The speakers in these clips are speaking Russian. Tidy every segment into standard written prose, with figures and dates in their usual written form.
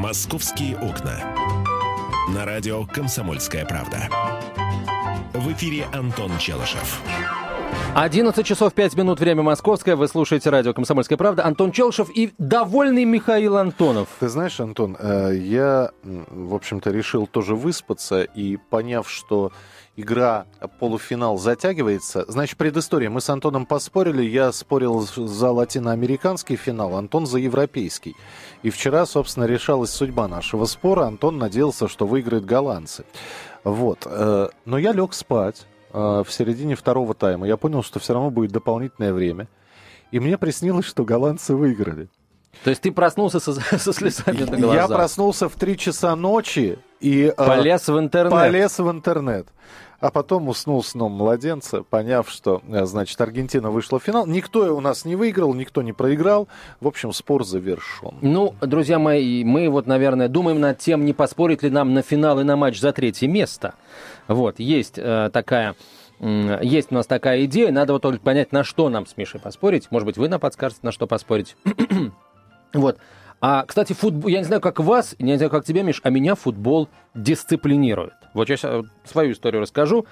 «Московские окна». На радио «Комсомольская правда». В эфире Антон Челышев. 11 часов 5 минут, время московское. Вы слушаете радио «Комсомольская правда». Антон Челышев и довольный Михаил Антонов. Ты знаешь, Антон, я, в общем-то, решил тоже выспаться. И поняв, что игра полуфинал затягивается... Значит, предыстория. Мы с Антоном поспорили. Я спорил за латиноамериканский финал, Антон за европейский. И вчера, собственно, решалась судьба нашего спора. Антон надеялся, что выиграют голландцы. Вот. Но я лег спать в середине второго тайма. Я понял, что все равно будет дополнительное время. И мне приснилось, что голландцы выиграли. То есть ты проснулся со слезами на глазах? Я проснулся в 3 часа ночи и полез в интернет. А потом уснул сном младенца, поняв, что, значит, Аргентина вышла в финал. Никто у нас не выиграл, никто не проиграл. В общем, спор завершен. Ну, друзья мои, мы вот, наверное, думаем над тем, не поспорить ли нам на финал и на матч за третье место. Вот, есть у нас такая идея. Надо вот только понять, на что нам с Мишей поспорить. Может быть, вы нам подскажете, на что поспорить. Вот. А, кстати, футбол, я не знаю, как вас, я не знаю, как тебя, Миш, а меня футбол дисциплинирует. Вот я сейчас свою историю расскажу.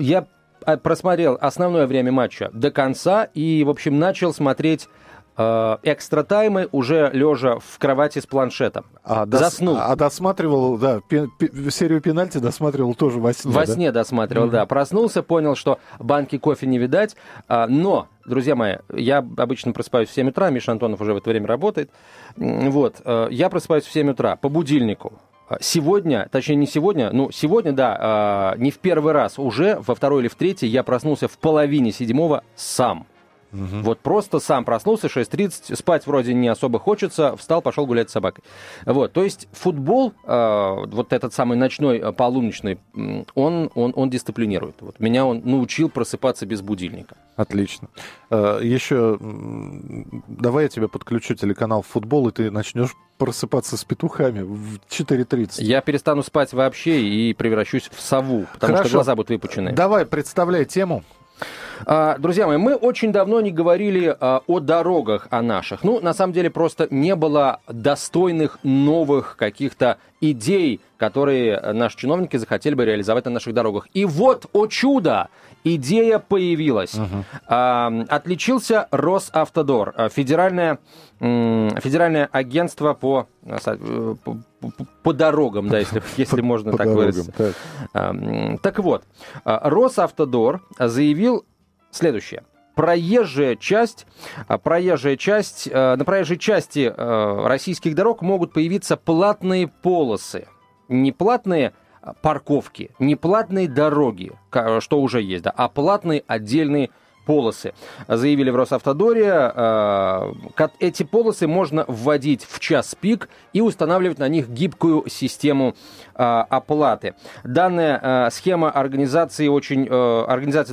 Я просмотрел основное время матча до конца и, в общем, начал смотреть экстра-таймы уже лежа в кровати с планшетом. Заснул. Досматривал, да, серию пенальти досматривал тоже во сне. Во сне досматривал, да. Проснулся, понял, что банки кофе не видать. Но, друзья мои, я обычно просыпаюсь в 7 утра, Миша Антонов уже в это время работает. Вот, я просыпаюсь в 7 утра по будильнику. Сегодня, точнее не сегодня, ну сегодня, да, не в первый раз уже, во второй или в третий я проснулся в половине седьмого сам. Угу. Вот просто сам проснулся, 6:30, спать вроде не особо хочется, встал, пошел гулять с собакой. Вот, то есть футбол, вот этот самый ночной, полуночный, он дисциплинирует. Вот, меня он научил просыпаться без будильника. Отлично. Еще давай я тебя подключу телеканал «Футбол», и ты начнешь просыпаться с петухами в 4:30. Я перестану спать вообще и превращусь в сову, потому Хорошо. Что глаза будут выпучены. Давай, представляй тему. Друзья мои, мы очень давно не говорили о дорогах, о наших. Ну, на самом деле, просто не было достойных новых каких-то идей, которые наши чиновники захотели бы реализовать на наших дорогах. И вот, о чудо, идея появилась. Uh-huh. Отличился Росавтодор, федеральное агентство по дорогам, да, если можно так выразиться. Так вот, Росавтодор заявил следующее. На проезжей части российских дорог могут появиться платные полосы, неплатные парковки, неплатные дороги, что уже есть, да, а платные отдельные полосы. Заявили в Росавтодоре, эти полосы можно вводить в час пик и устанавливать на них гибкую систему оплаты. Данная схема организации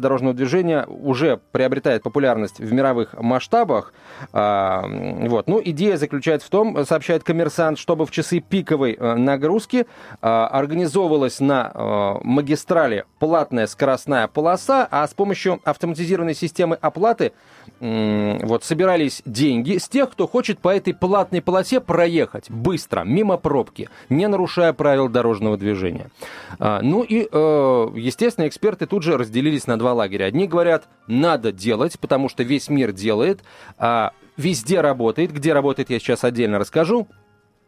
дорожного движения уже приобретает популярность в мировых масштабах. Вот. Ну, идея заключается в том, сообщает «Коммерсант», чтобы в часы пиковой нагрузки организовывалась на магистрали платная скоростная полоса, а с помощью автоматизированной системы оплаты вот, собирались деньги с тех, кто хочет по этой платной полосе проехать быстро, мимо пробки, не нарушая правил дорожного движения. Ну и, естественно, эксперты тут же разделились на два лагеря. Одни говорят, надо делать, потому что весь мир делает, везде работает. Где работает, я сейчас отдельно расскажу.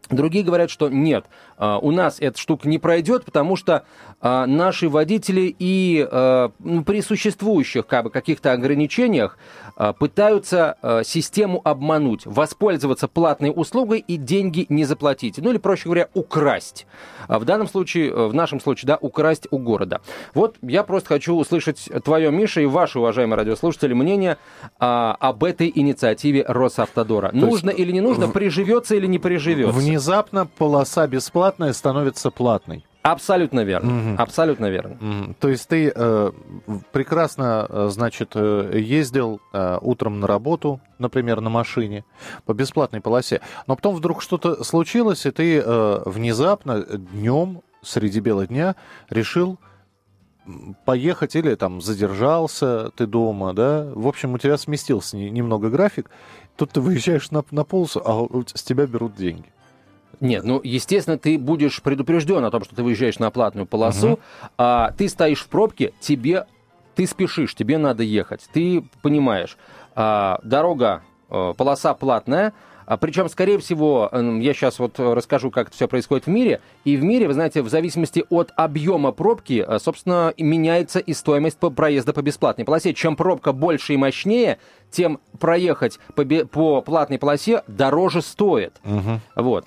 Другие говорят, что нет, у нас эта штука не пройдет, потому что наши водители и при существующих как бы, каких-то ограничениях пытаются систему обмануть, воспользоваться платной услугой и деньги не заплатить. Ну или, проще говоря, украсть. В нашем случае, да, украсть у города. Вот я просто хочу услышать твое, Миша, и ваше, уважаемые радиослушатели, мнение об этой инициативе Росавтодора. Нужно или не нужно, приживется или не приживется. Внезапно полоса бесплатная становится платной. Абсолютно верно. Mm-hmm. Абсолютно верно. Mm-hmm. То есть ты прекрасно, значит, ездил утром на работу, например, на машине по бесплатной полосе, но потом вдруг что-то случилось, и ты внезапно днем среди бела дня решил поехать или там задержался ты дома, да? В общем, у тебя сместился немного график, тут ты выезжаешь на полосу, а с тебя берут деньги. Нет, ну, естественно, ты будешь предупрежден о том, что ты выезжаешь на платную полосу, а ты стоишь в пробке, ты спешишь, тебе надо ехать. Ты понимаешь, дорога, полоса платная, причем, скорее всего, я сейчас вот расскажу, как это все происходит в мире. И в мире, вы знаете, в зависимости от объема пробки, собственно, меняется и стоимость проезда по бесплатной полосе. Чем пробка больше и мощнее, тем проехать по платной полосе дороже стоит. Вот.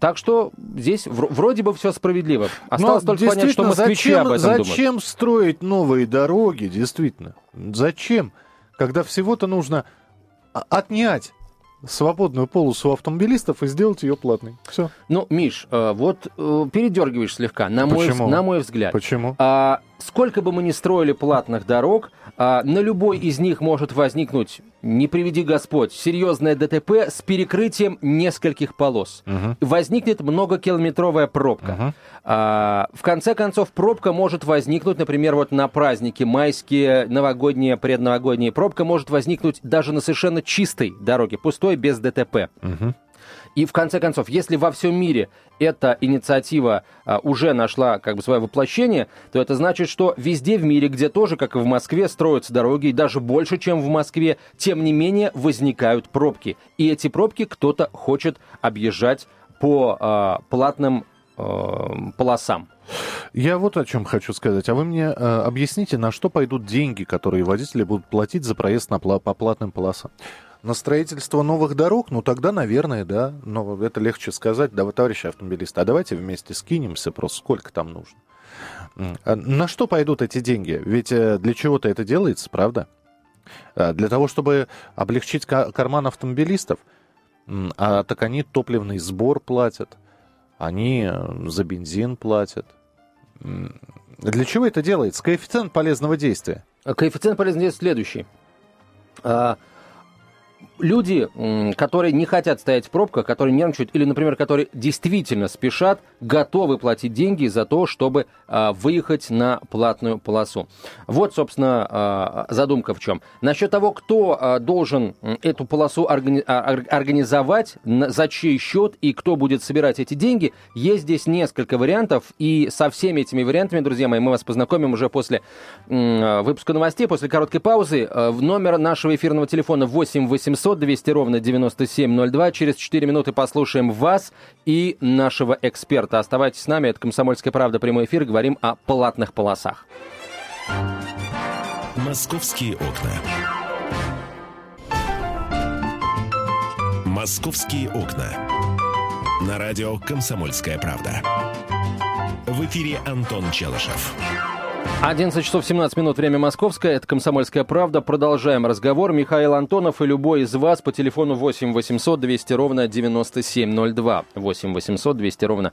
Так что здесь вроде бы все справедливо. Осталось только понять, что москвичи об этом думают. Зачем строить новые дороги, действительно? Зачем? Когда всего-то нужно отнять свободную полосу автомобилистов и сделать ее платной. Все. Ну, Миш, вот передергиваешь слегка, на мой взгляд. Почему? Сколько бы мы ни строили платных дорог, на любой из них может возникнуть, не приведи Господь, серьезное ДТП с перекрытием нескольких полос. Возникнет многокилометровая пробка. В конце концов, пробка может возникнуть, например, вот на праздники майские, новогодние, предновогодние. Пробка может возникнуть даже на совершенно чистой дороге, пустой, без ДТП. И, в конце концов, если во всем мире эта инициатива уже нашла как бы свое воплощение, то это значит, что везде в мире, где тоже, как и в Москве, строятся дороги, и даже больше, чем в Москве, тем не менее возникают пробки. И эти пробки кто-то хочет объезжать по платным полосам. Я вот о чем хочу сказать. А вы мне объясните, на что пойдут деньги, которые водители будут платить за проезд по платным полосам? На строительство новых дорог, ну тогда, наверное, да, но это легче сказать, да, товарищи автомобилисты, а давайте вместе скинемся просто, сколько там нужно. На что пойдут эти деньги? Ведь для чего-то это делается, правда? Для того, чтобы облегчить карман автомобилистов, а так они топливный сбор платят, они за бензин платят. Для чего это делается? Коэффициент полезного действия. Коэффициент полезного действия следующий. Люди, которые не хотят стоять в пробках, которые нервничают, или, например, которые действительно спешат, готовы платить деньги за то, чтобы выехать на платную полосу. Вот, собственно, задумка в чем. Насчет того, кто должен эту полосу организовать, за чей счет и кто будет собирать эти деньги, есть здесь несколько вариантов. И со всеми этими вариантами, друзья мои, мы вас познакомим уже после выпуска новостей, после короткой паузы. Номер нашего эфирного телефона 8 800 200 ровно 9702. Через 4 минуты послушаем вас и нашего эксперта. Оставайтесь с нами. Это «Комсомольская правда», прямой эфир. Говорим о платных полосах. Московские окна. Московские окна. На радио «Комсомольская правда». В эфире Антон Челышев. 11 часов 17 минут, время московское, это «Комсомольская правда». Продолжаем разговор. Михаил Антонов и любой из вас по телефону 8 800 200 ровно 9702. 8 800 200 ровно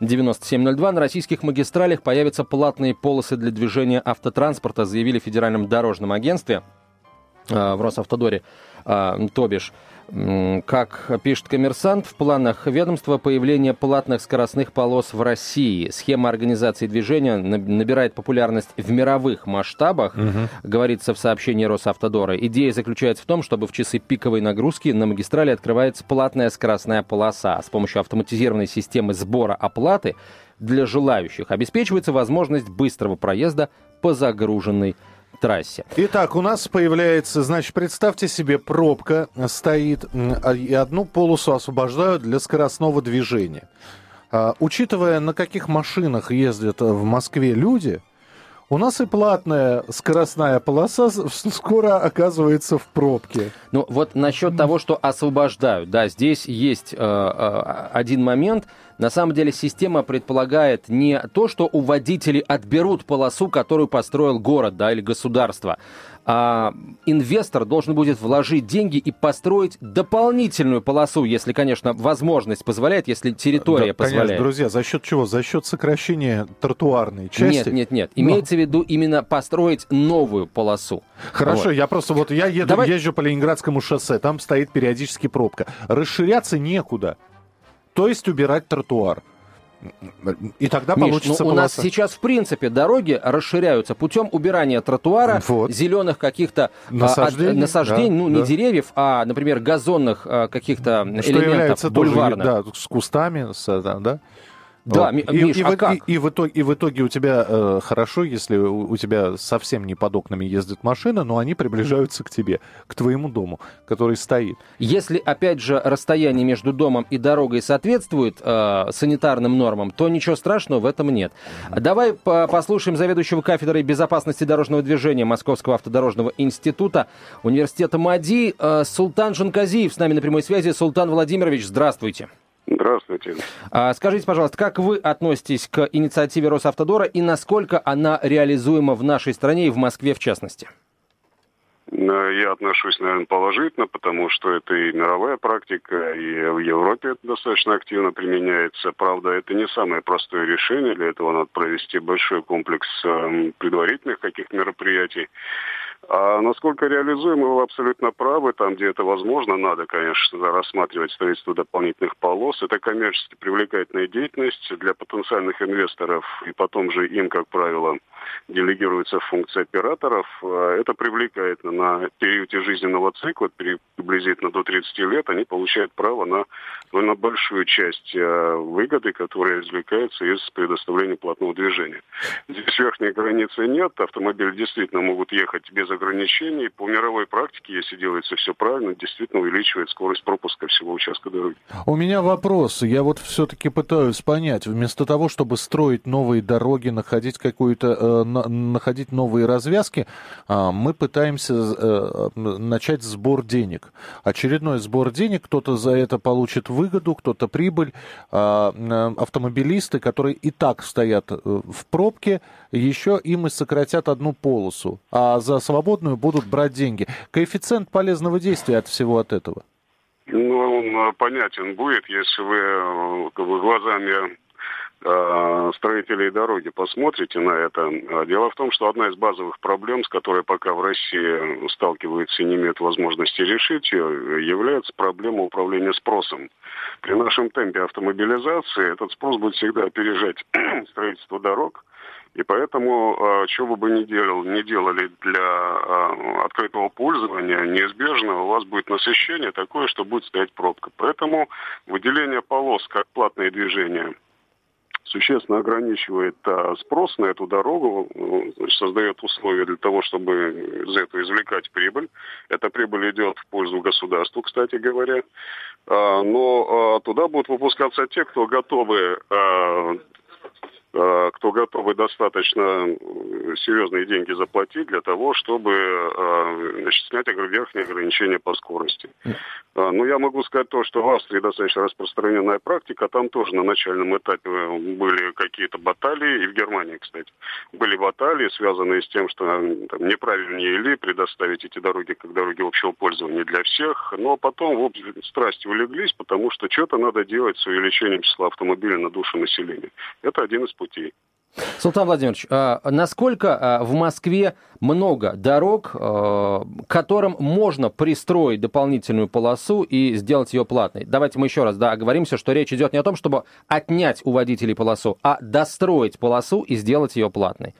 9702. На российских магистралях появятся платные полосы для движения автотранспорта, заявили в Федеральном дорожном агентстве, в Росавтодоре, то бишь. Как пишет «Коммерсант», в планах ведомства появление платных скоростных полос в России. Схема организации движения набирает популярность в мировых масштабах, говорится в сообщении Росавтодора. Идея заключается в том, чтобы в часы пиковой нагрузки на магистрали открывается платная скоростная полоса. С помощью автоматизированной системы сбора оплаты для желающих обеспечивается возможность быстрого проезда по загруженной трассе. Итак, у нас появляется, значит, представьте себе, пробка стоит, и одну полосу освобождают для скоростного движения. Учитывая, на каких машинах ездят в Москве люди, у нас и платная скоростная полоса скоро оказывается в пробке. Ну вот насчет того, что освобождают, да, здесь есть один момент. На самом деле система предполагает не то, что у водителей отберут полосу, которую построил город, да, или государство. Инвестор должен будет вложить деньги и построить дополнительную полосу, если, конечно, возможность позволяет, если территория, да, позволяет. Конечно, друзья, за счет чего? За счет сокращения тротуарной части? Нет. Имеется в виду именно построить новую полосу. Хорошо, вот. Я езжу по Ленинградскому шоссе, там стоит периодически пробка. Расширяться некуда, то есть убирать тротуар. И тогда получится полоса. У нас сейчас, в принципе, дороги расширяются путем убирания тротуара, вот, зеленых каких-то насаждений, да, не деревьев, а, например, газонных каких-то элементов бульварных. Да, с кустами, да. Да, вот. И в итоге у тебя хорошо, если у тебя совсем не под окнами ездит машина, но они приближаются к тебе, к твоему дому, который стоит. Если, опять же, расстояние между домом и дорогой соответствует санитарным нормам, то ничего страшного в этом нет. Давай послушаем заведующего кафедрой безопасности дорожного движения Московского автодорожного института университета МАДИ Султан Жанказиев. С нами на прямой связи. Султан Владимирович, здравствуйте. Здравствуйте. Скажите, пожалуйста, как вы относитесь к инициативе Росавтодора и насколько она реализуема в нашей стране и в Москве в частности? Я отношусь, наверное, положительно, потому что это и мировая практика, и в Европе это достаточно активно применяется. Правда, это не самое простое решение, для этого надо провести большой комплекс предварительных каких-то мероприятий. А насколько реализуемо, вы абсолютно правы, там, где это возможно, надо, конечно, рассматривать строительство дополнительных полос. Это коммерчески привлекательная деятельность для потенциальных инвесторов, и потом же им, как правило, делегируется функция операторов. Это привлекает на периоде жизненного цикла, приблизительно до 30 лет, они получают право на довольно большую часть выгоды, которая извлекается из предоставления платного движения. Здесь верхней границы нет, автомобили действительно могут ехать без ограничений. По мировой практике, если делается все правильно, действительно увеличивает скорость пропуска всего участка дороги. У меня вопрос. Я вот все-таки пытаюсь понять. Вместо того, чтобы строить новые дороги, находить новые развязки, мы пытаемся начать сбор денег. Очередной сбор денег. Кто-то за это получит выгоду, кто-то прибыль. Автомобилисты, которые и так стоят в пробке, еще им и сократят одну полосу. А за свободную будут брать деньги. Коэффициент полезного действия от всего от этого? Он понятен будет, если вы глазами строителей дороги посмотрите на это. Дело в том, что одна из базовых проблем, с которой пока в России сталкиваются и не имеют возможности решить ее, является проблема управления спросом. При нашем темпе автомобилизации этот спрос будет всегда опережать строительство дорог. И поэтому, что бы ни делали для открытого пользования, неизбежно у вас будет насыщение такое, что будет стоять пробка. Поэтому выделение полос как платное движение существенно ограничивает спрос на эту дорогу, создает условия для того, чтобы из этого извлекать прибыль. Эта прибыль идет в пользу государству, кстати говоря. Но туда будут выпускаться те, кто готовы достаточно серьезные деньги заплатить для того, чтобы, снять верхние ограничения по скорости. Но я могу сказать то, что в Австрии достаточно распространенная практика, там тоже на начальном этапе были какие-то баталии, и в Германии, кстати, были баталии, связанные с тем, что там, неправильнее ли предоставить эти дороги как дороги общего пользования для всех, но потом страсти улеглись, потому что что-то надо делать с увеличением числа автомобилей на душу населения. Это один из путей. Султан Владимирович, насколько в Москве много дорог, к которым можно пристроить дополнительную полосу и сделать ее платной? Давайте мы еще раз оговоримся, что речь идет не о том, чтобы отнять у водителей полосу, а достроить полосу и сделать ее платной.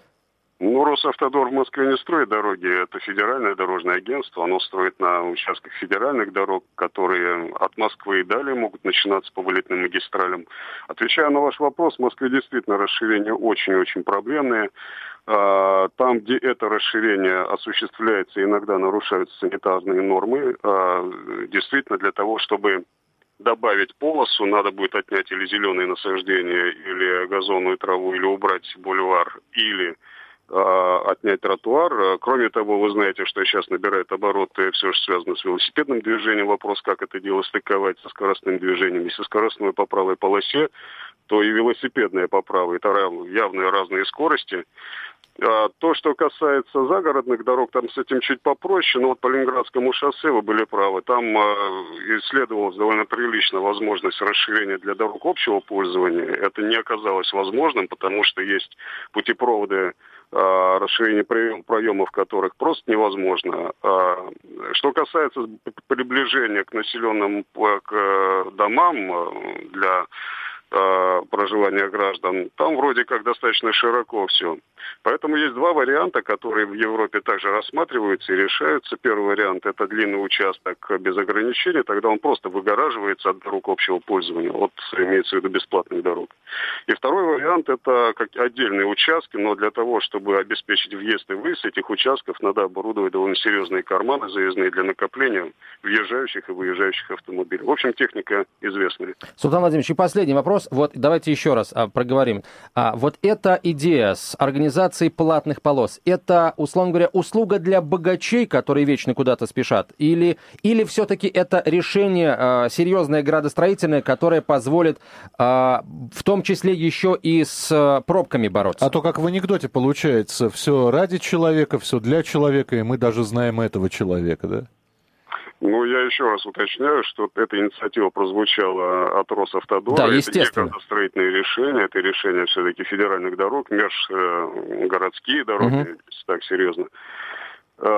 Росавтодор в Москве не строит дороги, это федеральное дорожное агентство, оно строит на участках федеральных дорог, которые от Москвы и далее могут начинаться по вылетным магистралям. Отвечая на ваш вопрос, в Москве действительно расширение очень-очень проблемное. Там, где это расширение осуществляется, иногда нарушаются санитарные нормы. Действительно, для того, чтобы добавить полосу, надо будет отнять или зеленые насаждения, или газонную траву, или убрать бульвар, или отнять тротуар. Кроме того, вы знаете, что сейчас набирает обороты все, что связано с велосипедным движением. Вопрос, как это дело стыковать со скоростным движением. Если скоростное по правой полосе, то и велосипедное по правой. Это явно разные скорости. То, что касается загородных дорог, там с этим чуть попроще, но по Ленинградскому шоссе вы были правы, там исследовалась довольно прилично возможность расширения для дорог общего пользования. Это не оказалось возможным, потому что есть путепроводы, расширение проемов которых просто невозможно. Что касается приближения к населенным к домам для проживания граждан, там вроде как достаточно широко все. Поэтому есть два варианта, которые в Европе также рассматриваются и решаются. Первый вариант – это длинный участок без ограничений, тогда он просто выгораживается от дорог общего пользования, от, имеется в виду, бесплатных дорог. И второй вариант – это отдельные участки, но для того, чтобы обеспечить въезд и выезд этих участков, надо оборудовать довольно серьезные карманы заездные для накопления въезжающих и выезжающих автомобилей. В общем, техника известная. Султан Владимирович, и последний вопрос. Вот давайте еще раз проговорим. Вот эта идея с организацией платных полос, это, условно говоря, услуга для богачей, которые вечно куда-то спешат? Или все-таки это решение серьезное градостроительное, которое позволит в том числе еще и с пробками бороться? А то, как в анекдоте получается, все ради человека, все для человека, и мы даже знаем этого человека, да? Ну, я еще раз уточняю, что эта инициатива прозвучала от Росавтодора. Да, естественно. Это не градостроительные решения, это решения все-таки федеральных дорог, межгородские дороги, если так серьезно. Нет,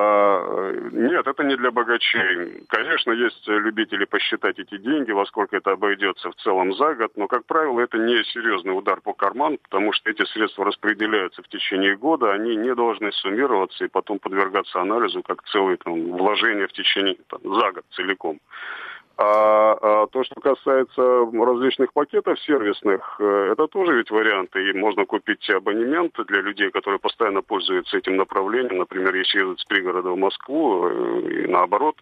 это не для богачей. Конечно, есть любители посчитать эти деньги, во сколько это обойдется в целом за год, но, как правило, это не серьезный удар по карману, потому что эти средства распределяются в течение года, они не должны суммироваться и потом подвергаться анализу как целые вложения в течение за год целиком. А то, что касается различных пакетов сервисных, это тоже ведь варианты. И можно купить абонемент для людей, которые постоянно пользуются этим направлением. Например, если едут с пригорода в Москву, и наоборот,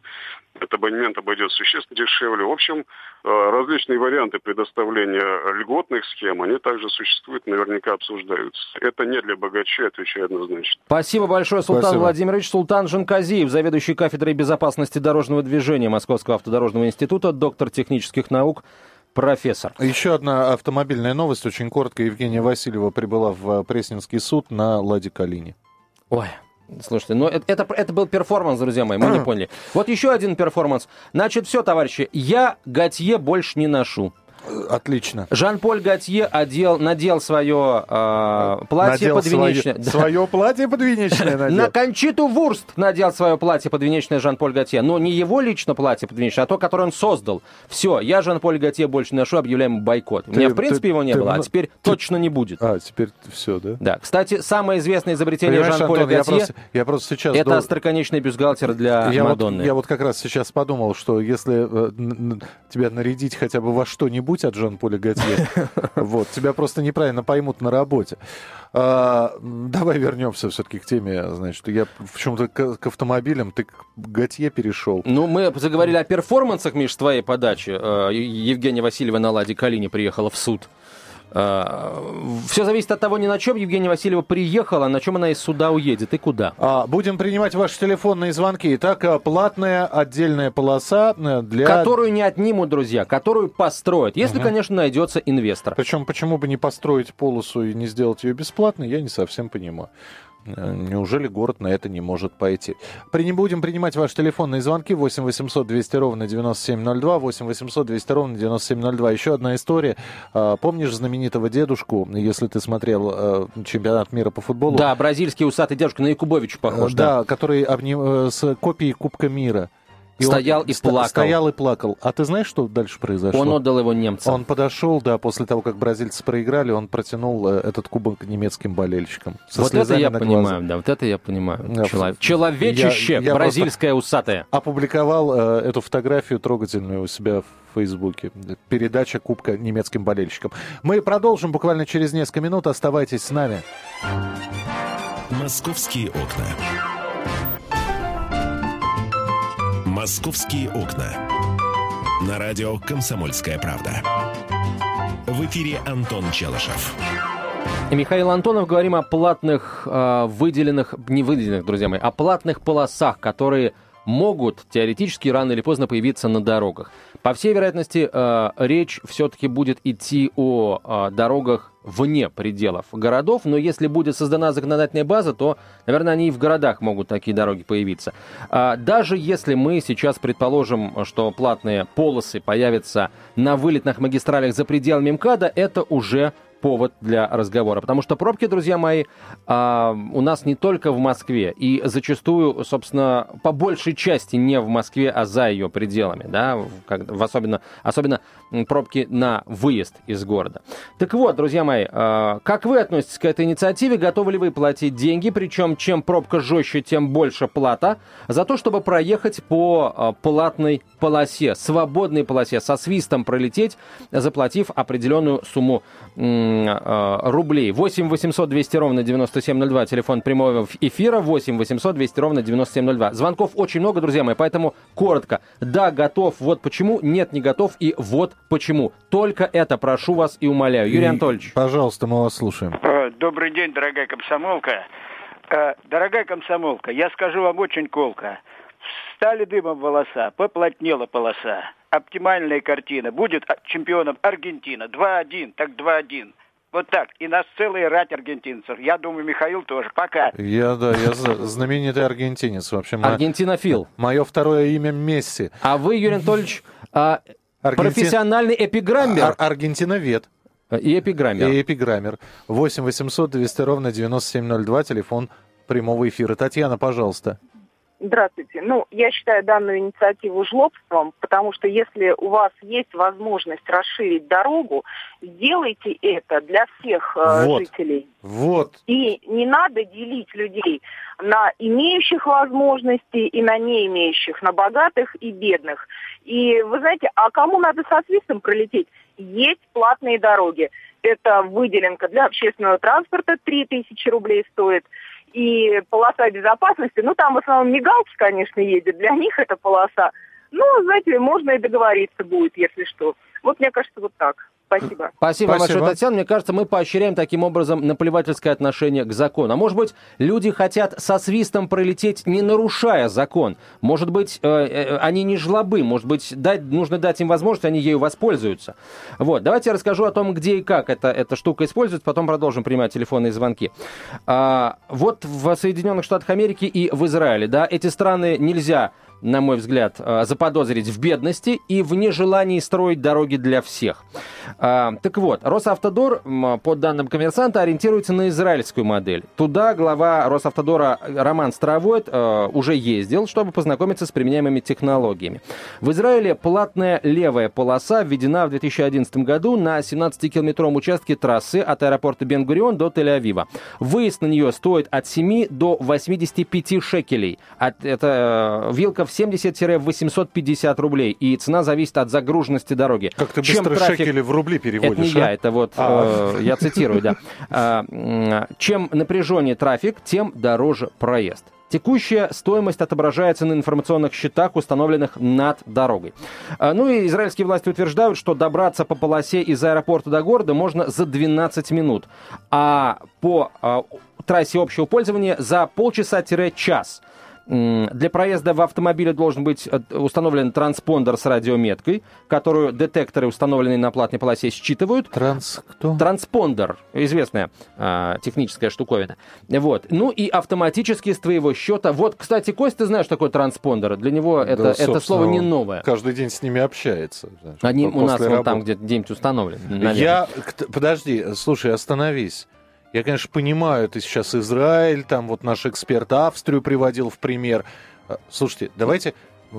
этот абонемент обойдет существенно дешевле. В общем, различные варианты предоставления льготных схем, они также существуют, наверняка обсуждаются. Это не для богачей, отвечаю однозначно. Спасибо большое, Султан Владимирович. Султан Жанказиев, заведующий кафедрой безопасности дорожного движения Московского автодорожного института, доктор технических наук, профессор. Еще одна автомобильная новость. Очень коротко. Евгения Васильева прибыла в Пресненский суд на «Ладе Калине». Ой, слушайте, ну это был перформанс, друзья мои, мы не поняли. Вот еще один перформанс. Значит, все, товарищи, я Готье больше не ношу. Отлично. Жан-Поль Готье надел свое платье подвенечное. Свое платье подвенечное надел. На Кончиту Вурст надел свое платье подвенечное Жан-Поль Готье. Но не его лично платье подвенечное, а то, которое он создал. Все, я Жан-Поль Готье больше не ношу, объявляем ему бойкот. У меня, в принципе, его не было, а теперь точно не будет. А, теперь все, да? Да. Кстати, самое известное изобретение Жан-Поля Готье — это остроконечный бюстгальтер для Мадонны. Я вот как раз сейчас подумал, что если тебя нарядить хотя бы во что-нибудь, от Жан-Поля Готье. Вот, тебя просто неправильно поймут на работе. Давай вернемся все-таки к теме. Значит, я почему-то к автомобилям, ты к Готье перешел. Ну, мы заговорили о перформансах, Миш, с твоей подачи. Евгения Васильева на «Ладе Калине» приехала в суд. Все зависит от того, не на чем Евгения Васильева приехала, а на чем она из суда уедет и куда. Будем принимать ваши телефонные звонки. Итак, платная отдельная полоса для... Которую не отнимут, друзья, которую построят. Если, конечно, найдется инвестор. Причем, почему бы не построить полосу и не сделать ее бесплатной, я не совсем понимаю. Неужели город на это не может пойти? Будем принимать ваши телефонные звонки. 8 800 200 ровно 9702. 8 800 200 ровно 9702. Еще одна история. Помнишь знаменитого дедушку, если ты смотрел чемпионат мира по футболу? Да, бразильский усатый дедушка, на Якубовича похож. Да, который с копией Кубка мира. И стоял и плакал. Стоял и плакал. А ты знаешь, что дальше произошло? Он отдал его немцам. Он подошел, да, после того, как бразильцы проиграли, он протянул этот кубок немецким болельщикам. Вот это я понимаю, да, вот это я понимаю. Да, человечище я бразильское усатое. Опубликовал эту фотографию трогательную у себя в Фейсбуке. Передача кубка немецким болельщикам. Мы продолжим буквально через несколько минут. Оставайтесь с нами. Московские окна. «Московские окна». На радио «Комсомольская правда». В эфире Антон Челышев. Михаил Антонов. Говорим о платных, друзья мои, о платных полосах, которые могут теоретически рано или поздно появиться на дорогах. По всей вероятности, речь все-таки будет идти о дорогах вне пределов городов, но если будет создана законодательная база, то, наверное, они и в городах могут такие дороги появиться. Даже если мы сейчас предположим, что платные полосы появятся на вылетных магистралях за пределами МКАДа, это уже повод для разговора. Потому что пробки, друзья мои, у нас не только в Москве, и зачастую, собственно, по большей части не в Москве, а за ее пределами, да, особенно пробки на выезд из города. Так вот, друзья мои, как вы относитесь к этой инициативе? Готовы ли вы платить деньги? Причем, чем пробка жестче, тем больше плата за то, чтобы проехать по платной полосе, свободной полосе, со свистом пролететь, заплатив определенную сумму рублей. 8 800 200 ровно 9702, телефон прямого эфира, 8 800 200 ровно 9702. Звонков очень много, друзья мои, поэтому коротко. Да, готов, вот почему, нет, не готов, и вот почему. Только это прошу вас и умоляю. Юрий Анатольевич. Пожалуйста, мы вас слушаем. Добрый день, дорогая комсомолка. Дорогая комсомолка, я скажу вам очень колко. Стали дымом волоса, поплотнела полоса. Оптимальная картина. Будет чемпионом Аргентина. 2-1, так 2-1. Вот так. И нас целая рать аргентинцев. Я думаю, Михаил тоже. Пока. Я знаменитый аргентинец. Вообще, аргентинофил. Мое второе имя Месси. А вы, Юрий Анатольевич, профессиональный эпиграммер. Аргентиновед. И эпиграммер. 8 800 200 ровно 9702, телефон прямого эфира. Татьяна, пожалуйста. Здравствуйте. Я считаю данную инициативу жлобством, потому что если у вас есть возможность расширить дорогу, сделайте это для всех жителей. И не надо делить людей на имеющих возможности и на неимеющих, на богатых и бедных. И вы знаете, а кому надо со свистом пролететь? Есть платные дороги. Это выделенка для общественного транспорта, 3000 рублей стоит. И полоса безопасности, там в основном мигалки, конечно, ездят, для них это полоса. Можно и договориться будет, если что. Мне кажется, вот так. Спасибо. Спасибо большое, Татьяна. Мне кажется, мы поощряем таким образом наплевательское отношение к закону. А может быть, люди хотят со свистом пролететь, не нарушая закон. Может быть, они не жлобы. Может быть, нужно дать им возможность, они ею воспользуются. Вот. Давайте я расскажу о том, где и как эта штука используется. Потом продолжим принимать телефонные звонки. Вот в Соединенных Штатах Америки и в Израиле, да, эти страны нельзя, на мой взгляд, заподозрить в бедности и в нежелании строить дороги для всех. Так вот, Росавтодор, по данным «Коммерсанта», ориентируется на израильскую модель. Туда глава Росавтодора Роман Старовойт уже ездил, чтобы познакомиться с применяемыми технологиями. В Израиле платная левая полоса введена в 2011 году на 17-километровом участке трассы от аэропорта Бен-Гурион до Тель-Авива. Выезд на нее стоит от 7 до 85 шекелей. Это вилка в 70-850 рублей, и цена зависит от загруженности дороги. Как ты быстро шекели в рубли переводишь? Это не я, это я цитирую, да. Чем напряженнее трафик, тем дороже проезд. Текущая стоимость отображается на информационных щитах, установленных над дорогой. И израильские власти утверждают, что добраться по полосе из аэропорта до города можно за 12 минут, а по трассе общего пользования за полчаса-час. Для проезда в автомобиле должен быть установлен транспондер с радиометкой, которую детекторы, установленные на платной полосе, считывают. Транспондер. Известная техническая штуковина. Вот. И автоматически с твоего счета... Вот, кстати, Кость, ты знаешь, такой транспондер. Для него это слово не новое. Каждый день с ними общается. Они у нас там где-нибудь установлен. Подожди, слушай, остановись. Я, конечно, понимаю, ты сейчас Израиль, там вот наш эксперт Австрию приводил в пример. Слушайте, давайте...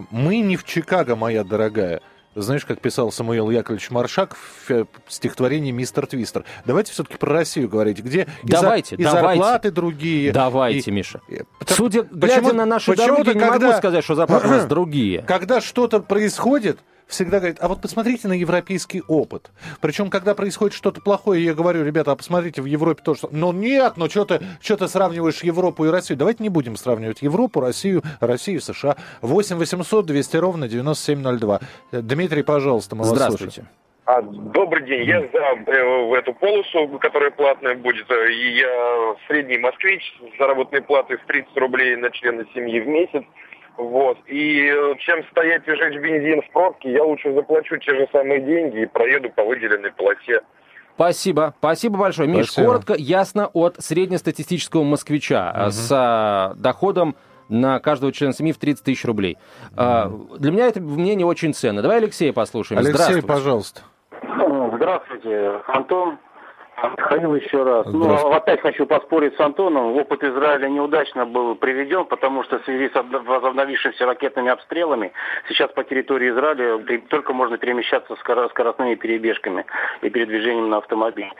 Мы не в Чикаго, моя дорогая. Знаешь, как писал Самуил Яковлевич Маршак в стихотворении «Мистер Твистер». Давайте все-таки про Россию говорить, где давайте. Зарплаты другие. Давайте, Миша. Глядя на наши дороги, не могу сказать, что зарплаты у нас другие. Когда что-то происходит... Всегда говорит, а вот посмотрите на европейский опыт. Причем, когда происходит что-то плохое, я говорю, ребята, а посмотрите, в Европе тоже... что ты сравниваешь Европу и Россию? Давайте не будем сравнивать Европу, Россию, США. 8 800 200 ровно 9702. Дмитрий, пожалуйста, мы вас слушаем. Добрый день. Я за эту полосу, которая платная будет. Я средний москвич с заработной платой в 30 рублей на члена семьи в месяц. Вот. И чем стоять и жечь бензин в пробке, я лучше заплачу те же самые деньги и проеду по выделенной полосе. Спасибо большое. Миш, коротко, ясно от среднестатистического москвича с доходом на каждого члена семьи в 30 тысяч рублей. Для меня это мнение очень ценно. Давай Алексея послушаем. Алексей, пожалуйста. Здравствуйте, Антон. Михаил, еще раз. Ну, опять хочу поспорить с Антоном. Опыт Израиля неудачно был приведен, потому что в связи с возобновившимися ракетными обстрелами сейчас по территории Израиля только можно перемещаться скоростными перебежками и передвижением на автомобиле,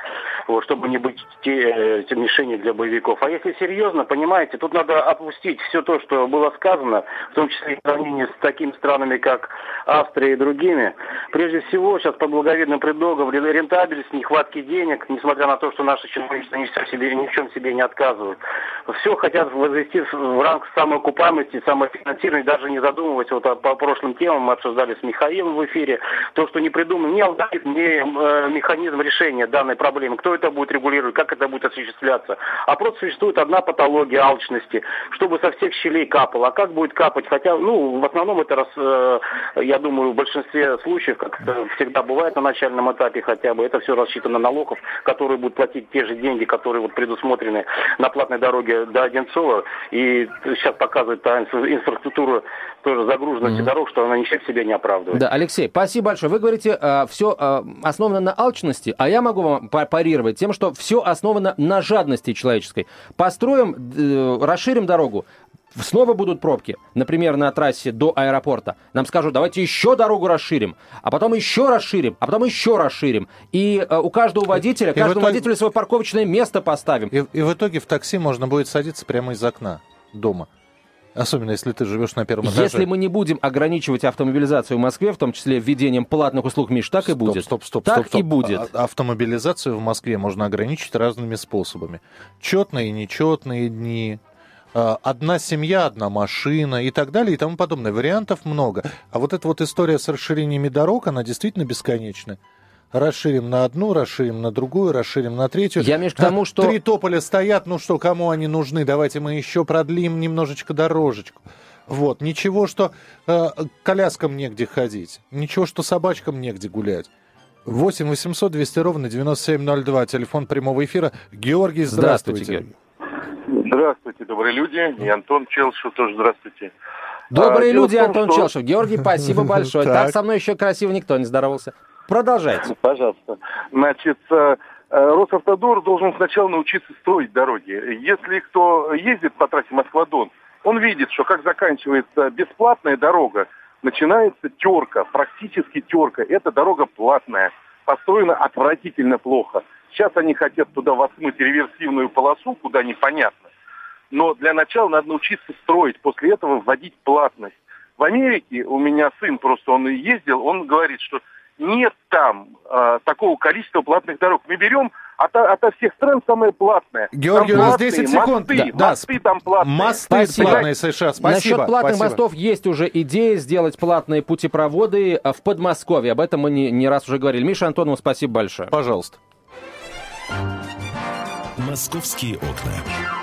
вот, чтобы не быть мишенью для боевиков. А если серьезно, понимаете, тут надо опустить все то, что было сказано, в том числе и в сравнении с такими странами, как Австрия и другими. Прежде всего, сейчас под благовидным предлогом рентабельность, нехватки денег, несмотря на то, что наши чиновники ни в чем себе не отказывают. Все хотят возвести в ранг самоокупаемости, самофинансирования, даже не задумываясь. Вот по прошлым темам мы обсуждали с Михаилом в эфире. То, что не придумано, не алгоритм, не механизм решения данной проблемы. Кто это будет регулировать, как это будет осуществляться. А просто существует одна патология алчности, чтобы со всех щелей капало. А как будет капать? Хотя, в основном это, я думаю, в большинстве случаев, как всегда бывает на начальном этапе хотя бы, это все рассчитано налогов, которые будут платить те же деньги, которые вот предусмотрены на платной дороге до Одинцова. И сейчас показывает та инфраструктура тоже загруженности дорог, что она ничем себе не оправдывает. Да, Алексей, спасибо большое. Вы говорите, все основано на алчности, а я могу вам парировать тем, что все основано на жадности человеческой. Построим, расширим дорогу. Снова будут пробки, например, на трассе до аэропорта. Нам скажут, давайте еще дорогу расширим, а потом еще расширим, а потом еще расширим. И у каждого водителя, каждому водителю свое парковочное место поставим. И в итоге в такси можно будет садиться прямо из окна дома. Особенно, если ты живешь на первом этаже. Если мы не будем ограничивать автомобилизацию в Москве, в том числе введением платных услуг, Миш, так и будет. Стоп. И будет. Автомобилизацию в Москве можно ограничить разными способами. Четные и нечетные дни, одна семья, одна машина и так далее и тому подобное. Вариантов много. А вот эта вот история с расширениями дорог, она действительно бесконечна. Расширим на одну, расширим на другую, расширим на третью. Я между тому, что... Три тополя стоят, ну что, кому они нужны? Давайте мы еще продлим немножечко дорожечку. Вот, ничего, что коляскам негде ходить, ничего, что собачкам негде гулять. 8 800 200 ровно 9702, телефон прямого эфира. Георгий, здравствуйте. Георгий. Здравствуйте, добрые люди. И Антон Челышев тоже здравствуйте. Добрые люди, Антон Челышев. Георгий, спасибо большое. Так со мной еще красиво никто не здоровался. Продолжайте. Пожалуйста. Значит, Росавтодор должен сначала научиться строить дороги. Если кто ездит по трассе Москва-Дон, он видит, что как заканчивается бесплатная дорога, начинается терка, практически терка. Эта дорога платная, построена отвратительно плохо. Сейчас они хотят туда воткнуть реверсивную полосу, куда непонятно. Но для начала надо научиться строить, после этого вводить платность. В Америке у меня сын просто, он ездил, он говорит, что нет там такого количества платных дорог. Мы берем ото всех стран самое платное. Георгий, у нас 10 секунд. Мосты там платные. Мосты платные США. Спасибо. Насчет платных мостов есть уже идея сделать платные путепроводы в Подмосковье. Об этом мы не раз уже говорили. Миша, Антонову спасибо большое. Пожалуйста. Московские окна.